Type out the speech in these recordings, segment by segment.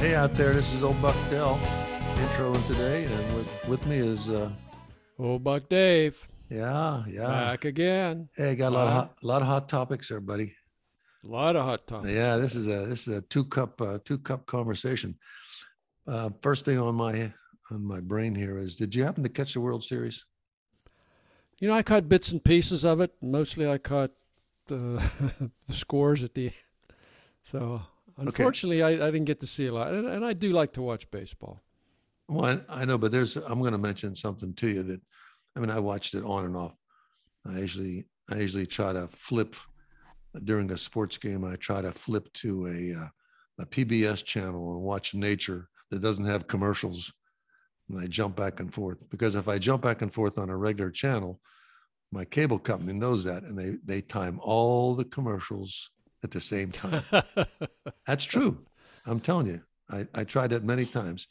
Hey out there, this is Old Buck Dell introing today, and with me is Old Buck Dave. Yeah. Back again. Hey, got a lot of hot topics there, buddy. A lot of hot topics. Yeah, this is a two cup conversation. First thing on my brain here is, did you happen to catch the World Series? You know, I caught bits and pieces of it. Mostly, I caught the scores at the end. So, unfortunately, okay. I didn't get to see a lot, and I do like to watch baseball. Well, I know, but I'm going to mention something to you that, I mean, I watched it on and off. I usually try to flip during a sports game. I try to flip to a PBS channel and watch nature that doesn't have commercials, and I jump back and forth, because if I jump back and forth on a regular channel, my cable company knows that, and they time all the commercials at the same time. That's true. I'm telling you, I tried that many times,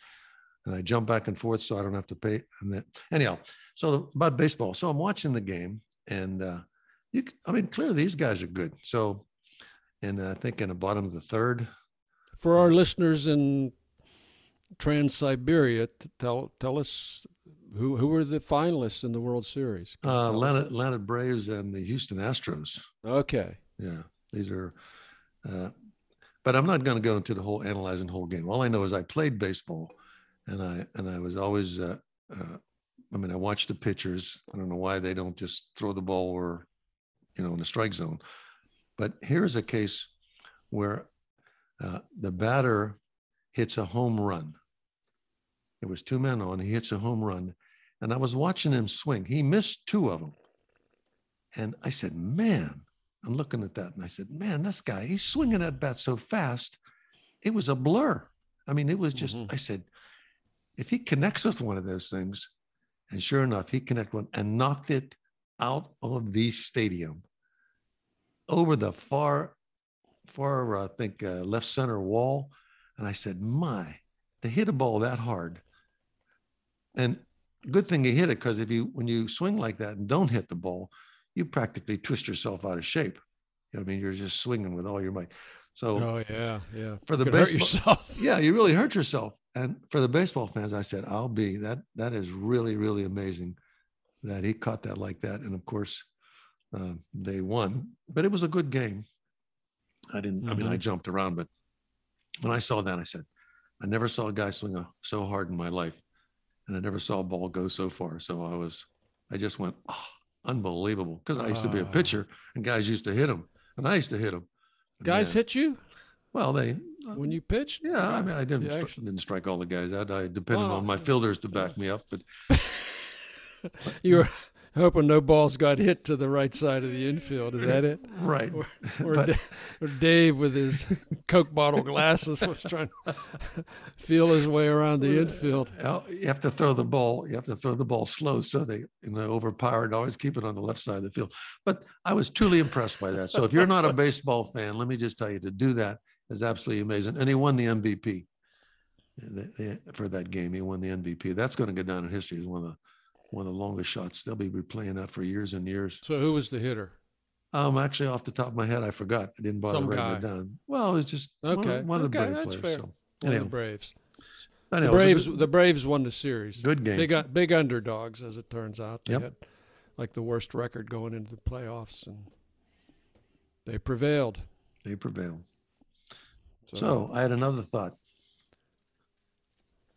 and I jump back and forth so I don't have to pay. And then, anyhow, so about baseball. So I'm watching the game, and clearly these guys are good. So, and I think in the bottom of the third. For our listeners in Trans-Siberia, tell us who were the finalists in the World Series? Atlanta Braves and the Houston Astros. Okay. Yeah. These are, but I'm not going to go into the whole analyzing the whole game. All I know is I played baseball, and I was always, I watched the pitchers. I don't know why they don't just throw the ball or, in the strike zone. But here's a case where the batter hits a home run. It was two men on. He hits a home run, and I was watching him swing. He missed two of them, and I said, man. I'm looking at that, and I said, man, this guy, he's swinging that bat so fast. It was a blur. I mean, it was just, I said, if he connects with one of those things, and sure enough, he connected one and knocked it out of the stadium over the far, left center wall. And I said, to hit a ball that hard. And good thing he hit it, because when you swing like that and don't hit the ball, you practically twist yourself out of shape. You know what I mean? You're just swinging with all your might. So, for the baseball, hurt yourself. Yeah, you really hurt yourself. And for the baseball fans, I said, that is really, really amazing that he caught that like that. And of course, they won, but it was a good game. I jumped around, but when I saw that, I said, I never saw a guy swing so hard in my life, and I never saw a ball go so far. So I just went, unbelievable, because I used to be a pitcher, and guys used to hit them, and I used to hit them. Guys hit you? Well, they when you pitched? Yeah, I mean, I didn't strike all the guys out. I depended on my fielders to back me up. But you were hoping no balls got hit to the right side of the infield. Is that it? Right. Or Dave with his Coke bottle glasses was trying to feel his way around the infield. You have to throw the ball. You have to throw the ball slow, so they overpower and always keep it on the left side of the field. But I was truly impressed by that. So if you're not a baseball fan, let me just tell you, to do that is absolutely amazing. And he won the MVP for that game. He won the MVP. That's going to go down in history as one of the longest shots. They'll be replaying that for years and years. So who was the hitter? Actually, off the top of my head, I forgot. I didn't bother writing it down. Well, it was just one of the Brave players. Fair. So, anyway. The Braves. The Braves. The Braves won the series. Good game. Big underdogs, as it turns out. They had the worst record going into the playoffs, and they prevailed. So I had another thought.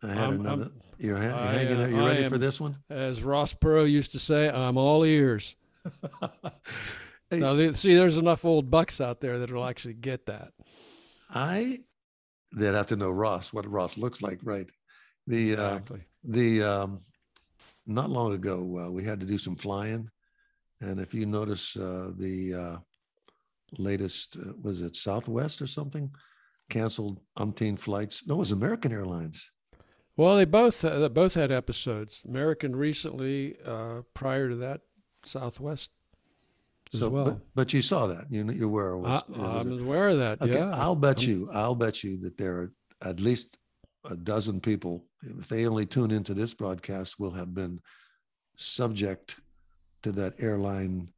I had another. You're hanging out. You ready for this one? As Ross Perot used to say, I'm all ears. Hey, now, there's enough old bucks out there that will actually get that. They'd have to know what Ross looks like, right? Exactly. Not long ago, we had to do some flying. And if you notice the latest, was it Southwest or something? Canceled umpteen flights. No, it was American Airlines. Well, they both had episodes. American recently, prior to that, Southwest as well. But you saw that. You're aware of it. I'm aware of that, okay, yeah. I'll bet you that there are at least a dozen people, if they only tune into this broadcast, will have been subject to that airline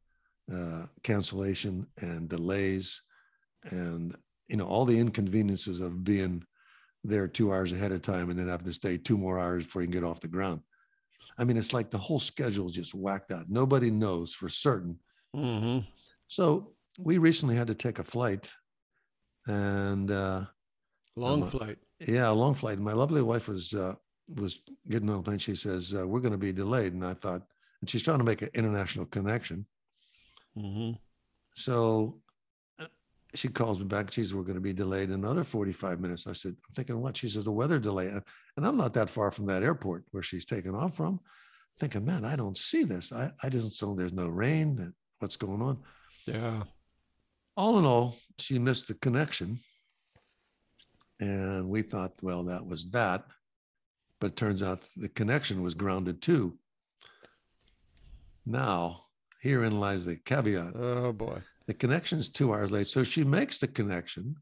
cancellation and delays and all the inconveniences of being there 2 hours ahead of time and then have to stay 2 more hours before you can get off the ground. I mean, it's like the whole schedule is just whacked out. Nobody knows for certain. Mm-hmm. So we recently had to take a flight and long flight. Yeah, a long flight. My lovely wife was getting on a plane. She says, we're going to be delayed. And I thought, and she's trying to make an international connection. Mm-hmm. So she calls me back. She says, we're going to be delayed another 45 minutes. I said, I'm thinking what? She says, the weather delay. And I'm not that far from that airport where she's taking off from. I'm thinking, man, I don't see this. I just don't, there's no rain. What's going on? Yeah. All in all, she missed the connection. And we thought, well, that was that. But it turns out the connection was grounded too. Now, herein lies the caveat. Oh, boy. The connection's 2 hours late. So she makes the connection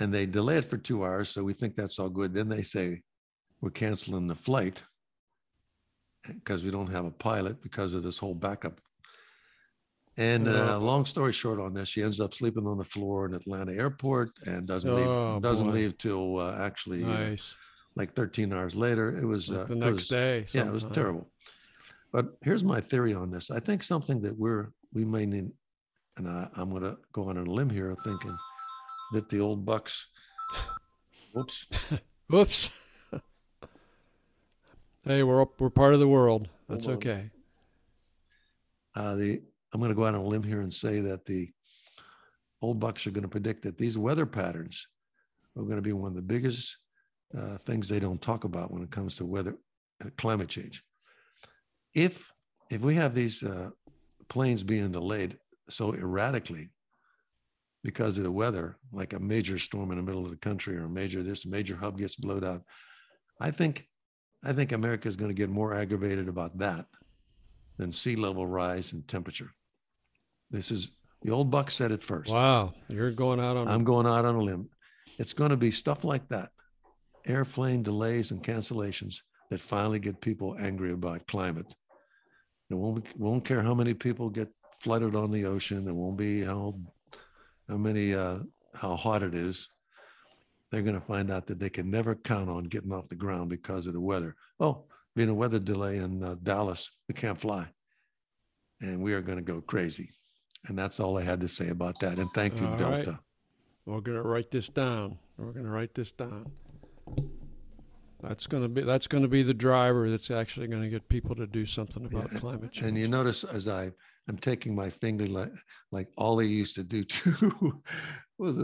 and they delay it for 2 hours. So we think that's all good. Then they say, we're canceling the flight because we don't have a pilot because of this whole backup. And long story short on this, she ends up sleeping on the floor in Atlanta airport and doesn't leave till actually like 13 hours later. It was like the next day. Sometime. Yeah, it was terrible. But here's my theory on this. I think something that we may need, and I'm going to go on a limb here thinking that the old bucks, whoops. Hey, we're part of the world. That's okay. I'm going to go out on a limb here and say that the old bucks are going to predict that these weather patterns are going to be one of the biggest things they don't talk about when it comes to weather and climate change. If we have these planes being delayed so erratically because of the weather, like a major storm in the middle of the country or a major hub gets blown out, I think America is going to get more aggravated about that than sea level rise and temperature. This is the old buck said it first. Wow, you're going out on. I'm going out on a limb. It's going to be stuff like that, airplane delays and cancellations that finally get people angry about climate. They won't care how many people get flooded on the ocean. There won't be how hot it is. They're going to find out that they can never count on getting off the ground because of the weather. Oh, being a weather delay in Dallas, we can't fly. And we are going to go crazy. And that's all I had to say about that. And thank you, all Delta. Right. We're going to write this down. That's going to be the driver that's actually going to get people to do something about climate change. And you notice as I'm taking my finger like Ollie used to do too. What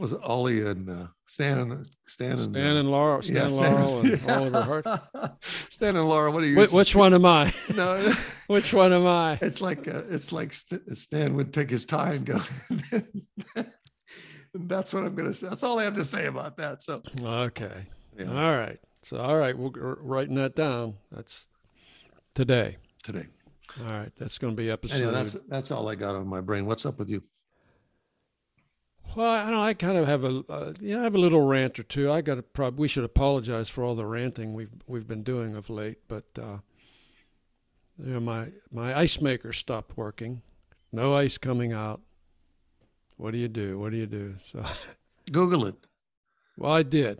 was it? Ollie and Stan and Laurel and Oliver Hart. Stan and Laurel. What do you? Which one am I? No. Which one am I? It's like Stan would take his tie and go. And that's what I'm going to say. That's all I have to say about that. So okay. Yeah. All right. We're writing that down. That's today. All right. That's going to be episode. Anyway, that's all I got on my brain. What's up with you? Well, I don't know. I kind of have a little rant or two. We should apologize for all the ranting we've been doing of late, but, my ice maker stopped working. No ice coming out. What do you do? So Google it. Well, I did.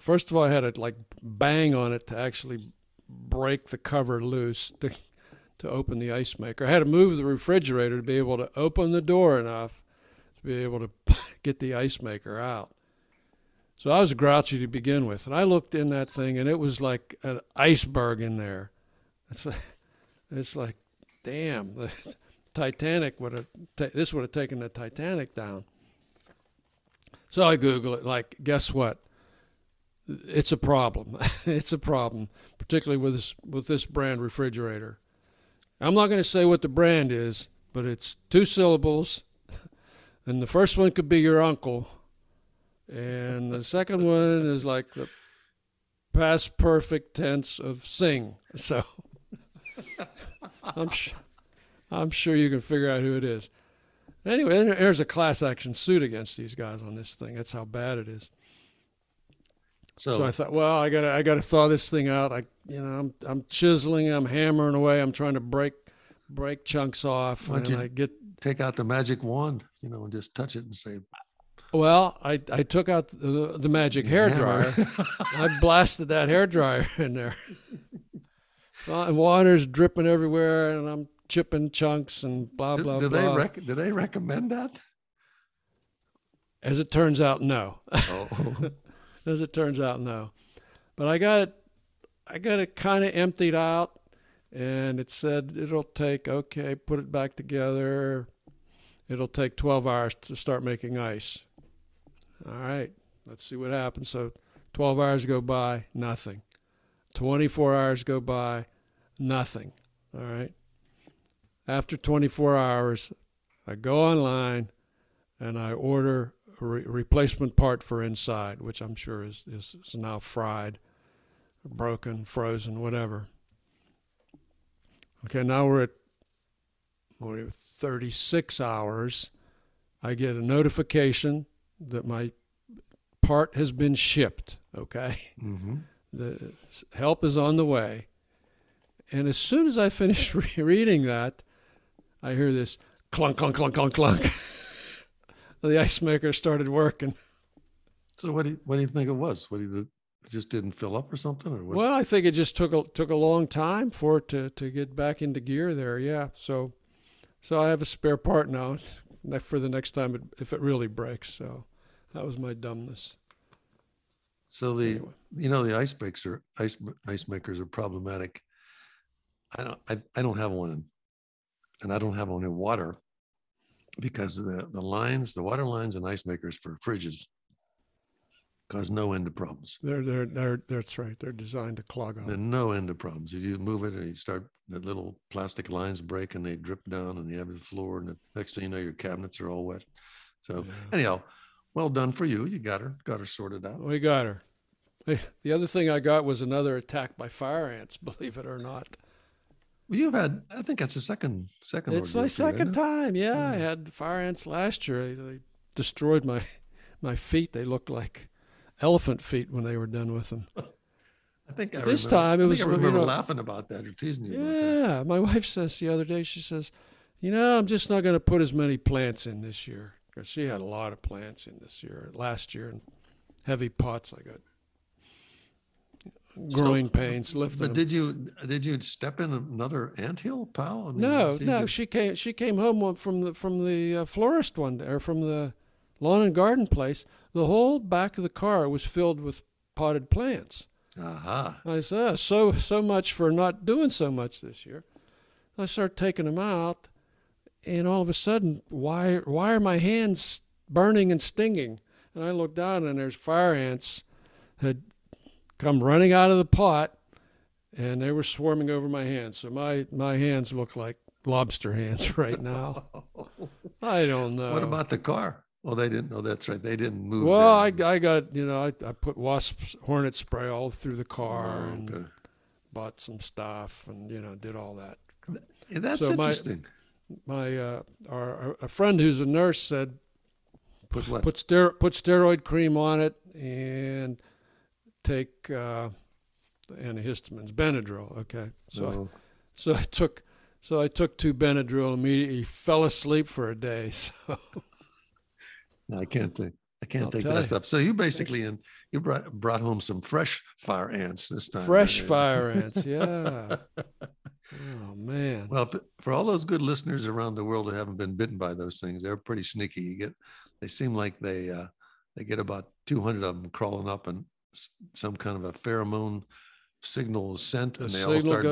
First of all, I had to bang on it to actually break the cover loose to open the ice maker. I had to move the refrigerator to be able to open the door enough to be able to get the ice maker out. So I was grouchy to begin with. And I looked in that thing, and it was like an iceberg in there. It's like, damn, the Titanic this would have taken the Titanic down. So I Google it, guess what? It's a problem. Particularly with this brand refrigerator. I'm not going to say what the brand is, but it's 2 syllables. And the first one could be your uncle. And the second one is like the past perfect tense of sing. So I'm sure you can figure out who it is. Anyway, there's a class action suit against these guys on this thing. That's how bad it is. So I thought, well, I gotta thaw this thing out. I'm chiseling, I'm hammering away, I'm trying to break chunks off, and I take out the magic wand, and just touch it and say, Well, I took out the magic hairdryer. I blasted that hairdryer in there. Water's dripping everywhere, and I'm chipping chunks and blah, blah, blah. Do they recommend that? As it turns out, no. Oh. As it turns out, no. But I got it kind of emptied out, and it said it'll take, okay, put it back together. It'll take 12 hours to start making ice. All right, let's see what happens. So 12 hours go by, nothing. 24 hours go by, nothing. All right. After 24 hours, I go online and I order a replacement part for inside, which I'm sure is now fried, broken, frozen, whatever. Okay, now we're at 36 hours. I get a notification that my part has been shipped, okay? Mm-hmm. The help is on the way. And as soon as I finished reading that, I hear this clunk, clunk, clunk, clunk, clunk. The ice maker started working. So what do you think it was? What did it just didn't fill up or something? Or what? Well, I think it just took a long time for it to get back into gear there. Yeah. So I have a spare part now for the next time if it really breaks. So that was my dumbness. So anyway. The ice makers are problematic. I don't have one, and I don't have one in water because the water lines and ice makers for fridges cause no end of problems. They're that's right. They're designed to clog up. They're no end of problems. If you move it and you start, the little plastic lines break and they drip down and you have the floor, and the next thing you know, your cabinets are all wet. So anyhow, well done for you. You got her sorted out. We got her. The other thing I got was another attack by fire ants, believe it or not. Well, you've had, I think that's the second. It's my second time. Yeah, I had fire ants last year. They destroyed my feet. They looked like elephant feet when they were done with them. I think I this remember, time it I was. I remember laughing about that or teasing you. Yeah, my wife says the other day. She says, I'm just not going to put as many plants in this year, because she had a lot of plants in this year, last year, and heavy pots. I got growing pains lifted. But did you step in another anthill pal? I mean, no. She came home from the florist one day, or from the lawn and garden place. The whole back of the car was filled with potted plants. Aha! Uh-huh. I said, so much for not doing so much this year. I start taking them out, and all of a sudden, why are my hands burning and stinging? And I look down, and there's fire ants had come running out of the pot, and they were swarming over my hands. So my hands look like lobster hands right now. I don't know. What about the car? Well, they didn't know. That's right. They didn't move. Well, I got, I put hornet spray all through the car, and bought some stuff, and, did all that. Yeah, that's so interesting. A friend who's a nurse said, put steroid cream on it, and take the antihistamines, Benadryl. Okay, I took two Benadryl. Immediately fell asleep for a day. So no, I can't take that stuff. So you basically brought home some fresh fire ants this time. Fresh fire ants, yeah. Oh man. Well, for all those good listeners around the world who haven't been bitten by those things, they're pretty sneaky. They seem like they get about 200 of them crawling up and. Some kind of a pheromone signal scent, and they all start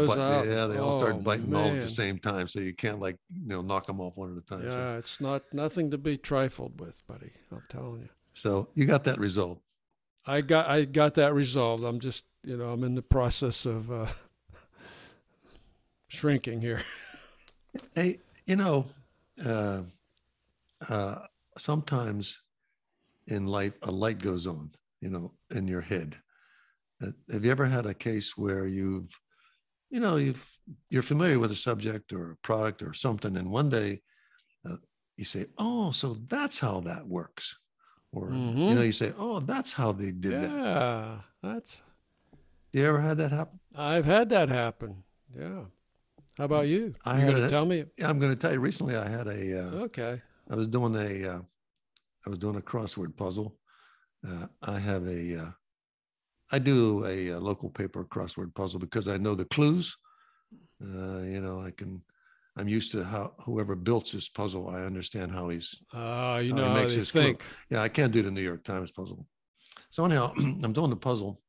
biting man. All at the same time, so you can't knock them off one at a time. Yeah, so. It's nothing to be trifled with, buddy. I'm telling you. So you got that resolved. I got that resolved. I'm just I'm in the process of shrinking here. Hey, sometimes in life a light goes on. In your head. Have you ever had a case where you're familiar with a subject or a product or something, and one day you say, "Oh, so that's how that works," or you say, "Oh, that's how they did that." Yeah, that's. You ever had that happen? I've had that happen. Yeah. How about you? I'm going to tell you. Recently, I was doing a I was doing a crossword puzzle. I do a local paper crossword puzzle because I know the clues. I'm used to how whoever built this puzzle, I understand how he makes his clue. Yeah, I can't do the New York Times puzzle. So anyhow, I'm doing the puzzle,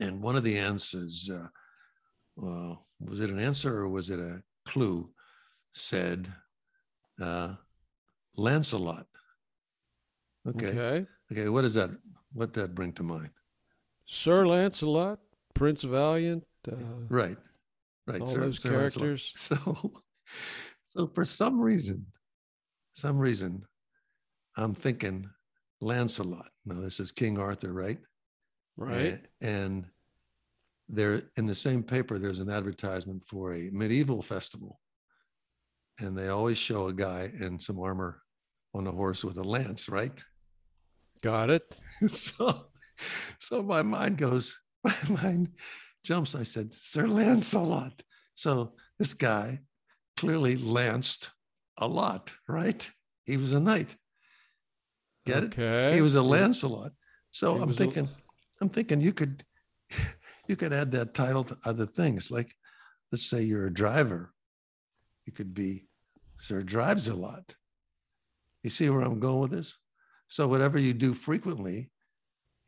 and one of the ends is, was it an answer or was it a clue? Said Lancelot. Okay. What does that? What that bring to mind? Sir Lancelot, Prince Valiant. Right. All those characters. So for some reason, I'm thinking Lancelot. Now this is King Arthur, right? Right. And there, in the same paper, there's an advertisement for a medieval festival, and they always show a guy in some armor on a horse with a lance, right? Got it. So my mind jumps. I said, Sir Lancelot. So this guy clearly lanced a lot, right? He was a knight. Get it? He was a Lancelot. So I'm thinking you could add that title to other things. Like, let's say you're a driver. You could be Sir Drives a Lot. You see where I'm going with this? So whatever you do frequently,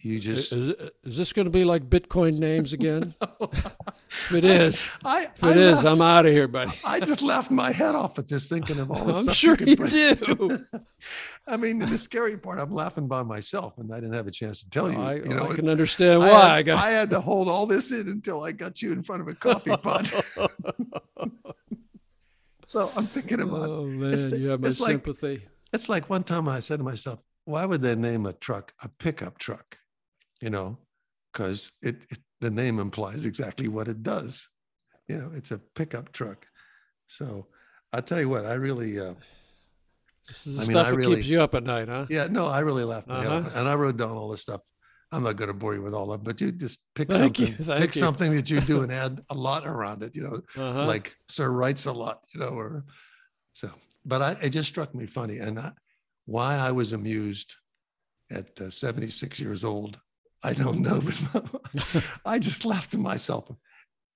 you just... Is this going to be like Bitcoin names again? No. If it is, I'm out of here, buddy. I just laughed my head off at this, thinking of all the stuff. I'm sure you do. I mean, the scary part, I'm laughing by myself, and I didn't have a chance to tell you. I can understand why. I had to hold all this in until I got you in front of a coffee pot. So I'm thinking about... Oh, man, you have my sympathy. It's like one time I said to myself, why would they name a truck a pickup truck? Because the name implies exactly what it does. It's a pickup truck. So I'll tell you what, I really... this is the stuff that keeps you up at night, huh? Yeah, no, I really laughed my head off. And I wrote down all this stuff. I'm not going to bore you with all of it, but you just pick something that you do and add a lot around it, like Sir Writes a Lot, But it just struck me funny, and why I was amused at 76 years old, I don't know, but I just laughed to myself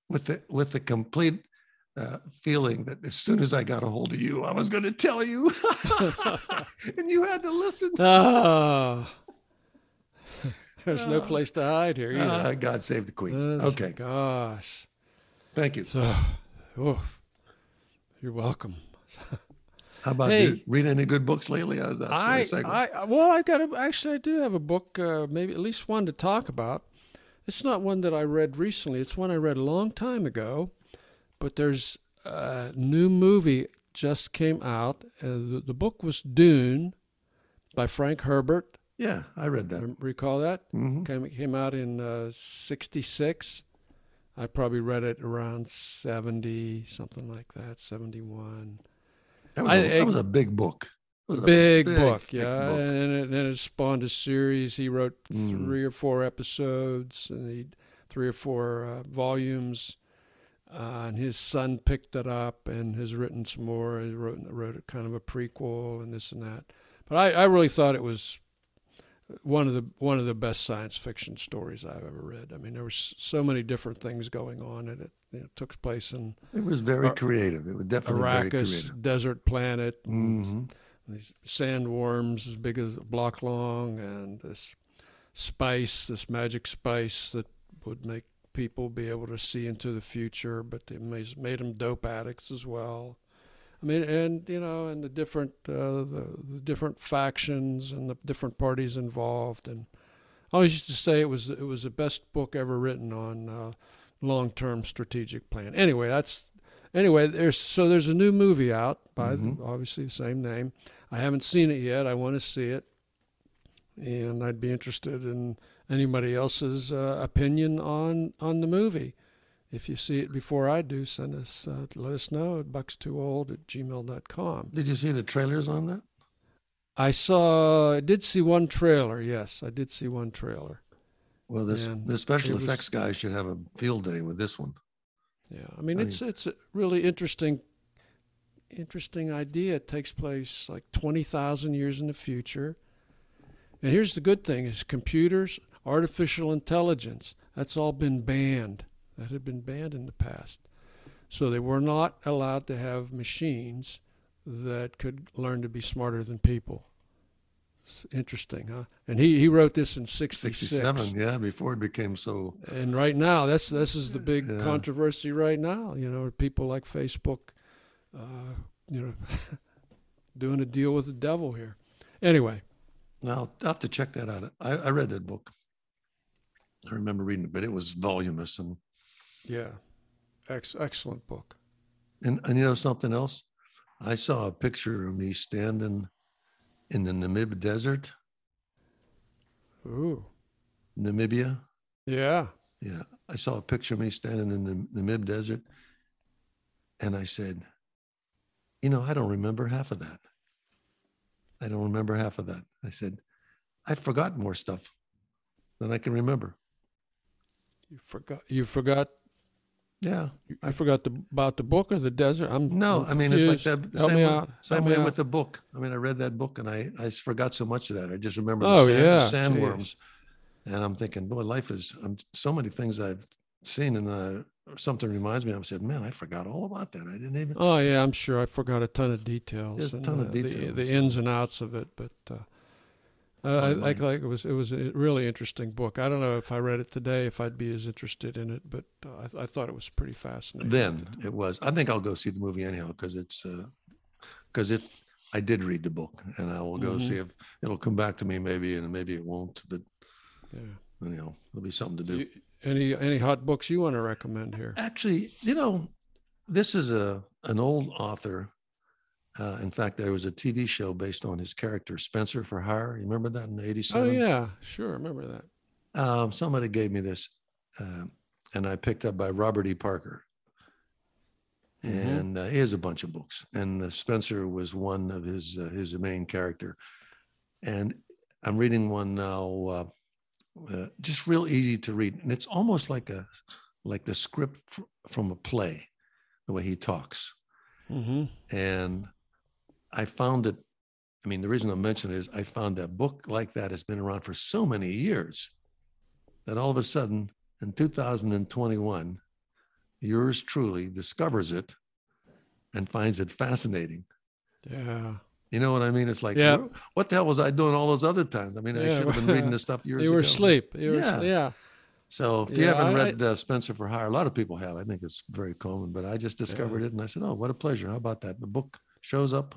with the complete feeling that as soon as I got a hold of you, I was going to tell you, and you had to listen. Oh, there's no place to hide here either. God save the Queen. Okay. Gosh. Thank you. So, you're welcome. How about you? Read any good books lately? I do have a book, maybe at least one to talk about. It's not one that I read recently. It's one I read a long time ago. But there's a new movie just came out. The book was Dune by Frank Herbert. Yeah, I read that. Recall that? Mm-hmm. Came out in 1966. I probably read it around 70, something like that, 71. That was a big book. Big book. And it spawned a series. He wrote three or four episodes and three or four volumes. And his son picked it up and has written some more. He wrote kind of a prequel and this and that. But I really thought it was one of the best science fiction stories I've ever read. I mean, there were so many different things going on, and it took place in... It was very creative. It was definitely Arrakis, very creative. Desert planet, and these sandworms as big as a block long, and this magic spice that would make people be able to see into the future, but it made them dope addicts as well. I mean, and and the different factions and the different parties involved, and I always used to say it was the best book ever written on long-term strategic plan. Anyway, there's a new movie out by obviously the same name. I haven't seen it yet. I want to see it, and I'd be interested in anybody else's opinion on the movie. If you see it before I do, let us know at buckstoold@gmail.com. Did you see the trailers on that? I did see one trailer, yes. I did see one trailer. Well, the special effects guy should have a field day with this one. Yeah, I mean, it's a really interesting interesting idea. It takes place like 20,000 years in the future. And here's the good thing is computers, artificial intelligence, that's all been banned. That had been banned in the past. So they were not allowed to have machines that could learn to be smarter than people. It's interesting, huh? And he wrote this in 67, yeah, before it became so. And right now, this is the big controversy right now. You know, people like Facebook, doing a deal with the devil here. Anyway. Now, I'll have to check that out. I read that book. I remember reading it, but it was voluminous and. Yeah. Excellent book. And you know something else? I saw a picture of me standing in the Namib Desert. Ooh. Namibia. Yeah. Yeah. I saw a picture of me standing in the Namib Desert. And I said, I don't remember half of that. I said, I've forgotten more stuff than I can remember. You forgot? Yeah. I forgot about the book or the desert. It's like that. Same way with the book. I read that book and I forgot so much of that. I just remember the sandworms. And I'm thinking, boy, life is so many things I've seen and something reminds me. I said, man, I forgot all about that. I didn't even. Oh, yeah, I'm sure I forgot a ton of details. There's a ton of details. The ins and outs of it. But it was a really interesting book. I don't know if I read it today, if I'd be as interested in it, but I thought it was pretty fascinating. Then it was. I think I'll go see the movie anyhow because I did read the book, and I will go see if it'll come back to me maybe, and maybe it won't. But anyhow, it'll be something to do. Any hot books you want to recommend here? Actually, this is an old author. In fact, there was a TV show based on his character, Spencer for Hire. You remember that in 87? Oh, yeah. Sure. I remember that. Somebody gave me this, and I picked up by Robert E. Parker. And he has a bunch of books. And Spencer was one of his main character. And I'm reading one now, just real easy to read. And it's almost like the script from a play, the way he talks. And I found it. The reason I mention it is I found that book like that has been around for so many years that all of a sudden in 2021, yours truly discovers it and finds it fascinating. Yeah. You know what I mean? It's like, what the hell was I doing all those other times? I should have been reading this stuff years ago. You were asleep. Yeah. So if you haven't read Spencer for Hire, a lot of people have. I think it's very common, but I just discovered it and I said, oh, what a pleasure. How about that? The book shows up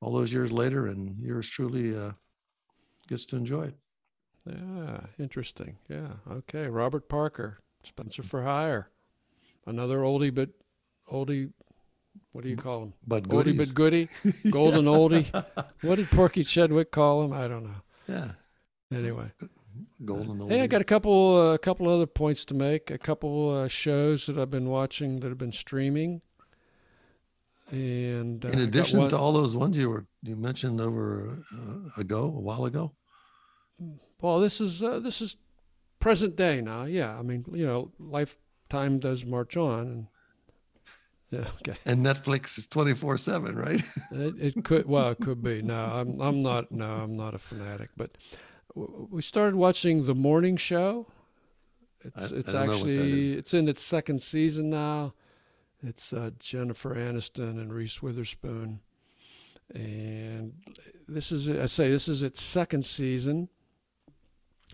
all those years later and yours truly gets to enjoy it. Yeah, interesting. Yeah, okay. Robert Parker, Spencer for Hire. Another oldie, what do you call him? But goodie. Oldie but goodie, golden oldie. What did Porky Chidwick call him? I don't know. Yeah. Anyway. Golden old. Hey, I got a couple other points to make. A couple shows that I've been watching that have been streaming. And in addition to all those ones you mentioned a while ago. Well, this is present day now. Yeah, lifetime does march on. And, yeah, okay. And Netflix is 24/7, right? It could be. No, I'm not a fanatic, but. We started watching The Morning Show. It's in its second season now. It's Jennifer Aniston and Reese Witherspoon, and this is its second season.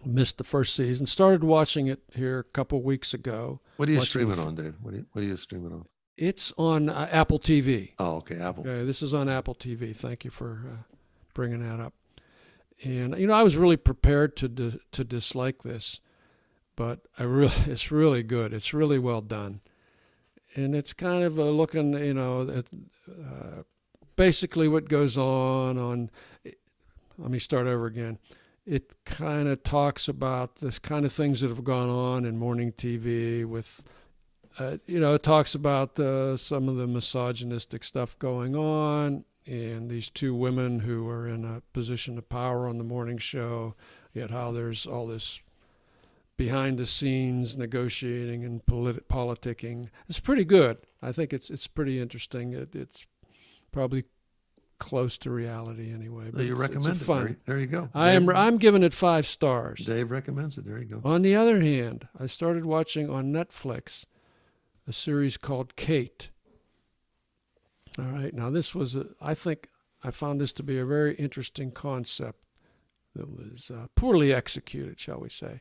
Missed the first season. Started watching it here a couple weeks ago. What are you streaming on, Dave? What are you streaming on? It's on Apple TV. Oh, okay, Apple. Okay, this is on Apple TV. Thank you for bringing that up. And I was really prepared to dislike this, but it's really good. It's really well done, and it's kind of looking, at basically what goes on. Let me start over again. It kind of talks about this kind of things that have gone on in morning TV. With, it talks about some of the misogynistic stuff going on. And these two women who are in a position of power on the morning show, yet how there's all this behind-the-scenes negotiating and politicking. It's pretty good. I think it's pretty interesting. It's probably close to reality anyway. But so you recommend it. There you go. I'm giving it 5 stars. Dave recommends it. There you go. On the other hand, I started watching on Netflix a series called Kate. All right. Now this was, I think I found this to be a very interesting concept that was poorly executed, shall we say.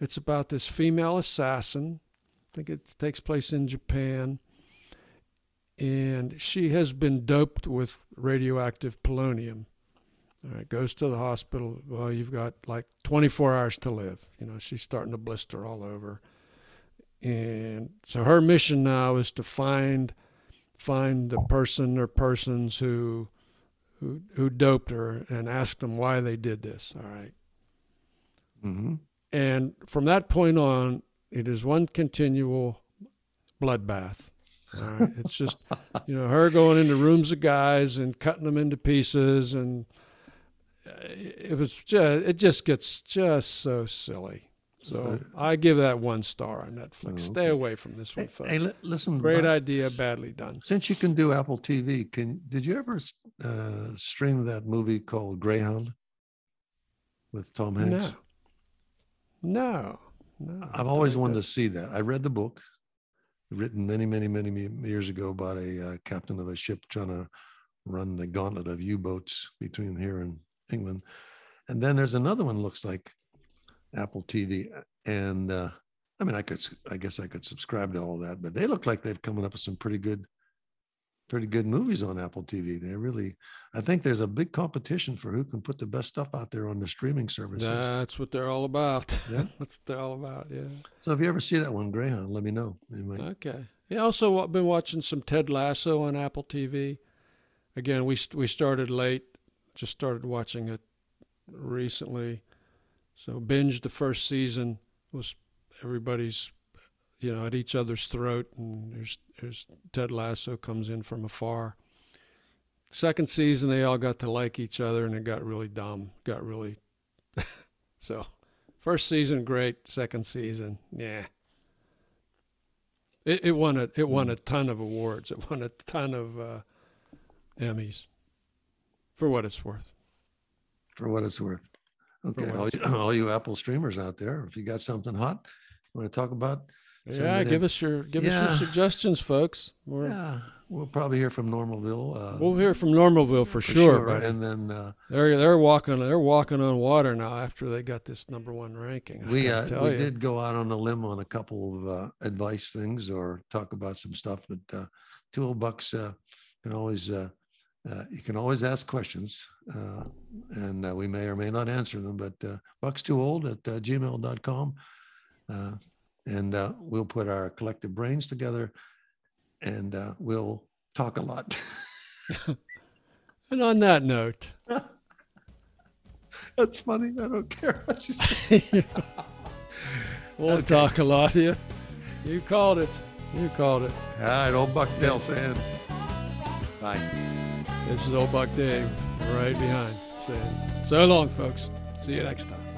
It's about this female assassin. I think it takes place in Japan. And she has been doped with radioactive polonium. All right, goes to the hospital. Well, you've got like 24 hours to live. You know, she's starting to blister all over. And so her mission now is to find the person or persons who doped her and ask them why they did this. All right. Mm-hmm. And from that point on, it is one continual bloodbath. All right. It's just, you know, her going into rooms of guys and cutting them into pieces, and it just gets just so silly. So I give that 1 star on Netflix. Okay. Stay away from this one, folks. Hey, listen. Great idea, badly done. Since you can do Apple TV, did you ever stream that movie called Greyhound with Tom Hanks? No. I've always wanted to see that. I read the book, written many, many, many years ago by a captain of a ship trying to run the gauntlet of U-boats between here and England. And then there's another one looks like Apple TV. And I mean, I guess I could subscribe to all that, but they look like they've come up with some pretty good movies on Apple TV. They really, I think there's a big competition for who can put the best stuff out there on the streaming services. That's what they're all about. Yeah. That's what they're all about. Yeah. So if you ever see that one, Greyhound, let me know. Anyway. Okay. Yeah. Also, I've been watching some Ted Lasso on Apple TV. Again, we started late, just started watching it recently. So binge the first season was everybody's, you know, at each other's throat, and there's Ted Lasso comes in from afar. Second season, they all got to like each other, and it got really dumb, So first season, great. Second season, yeah. It won a ton of awards. It won a ton of Emmys, for what it's worth. Okay, all you Apple streamers out there, if you got something hot, you want to talk about? Yeah, give us your suggestions, folks. We'll probably hear from Normalville. We'll hear from Normalville for sure. Buddy. And then they're walking on water now after they got this number 1 ranking. We did go out on a limb on a couple of advice things or talk about some stuff, but $2 you can always ask questions, and we may or may not answer them, but buckstoold@gmail.com. And we'll put our collective brains together, and we'll talk a lot. And on that note. That's funny. I don't care. We'll talk a lot here. You called it. All right, old Buck Dale saying bye. This is Old Buck Dave, right behind, saying so long, folks. See you next time.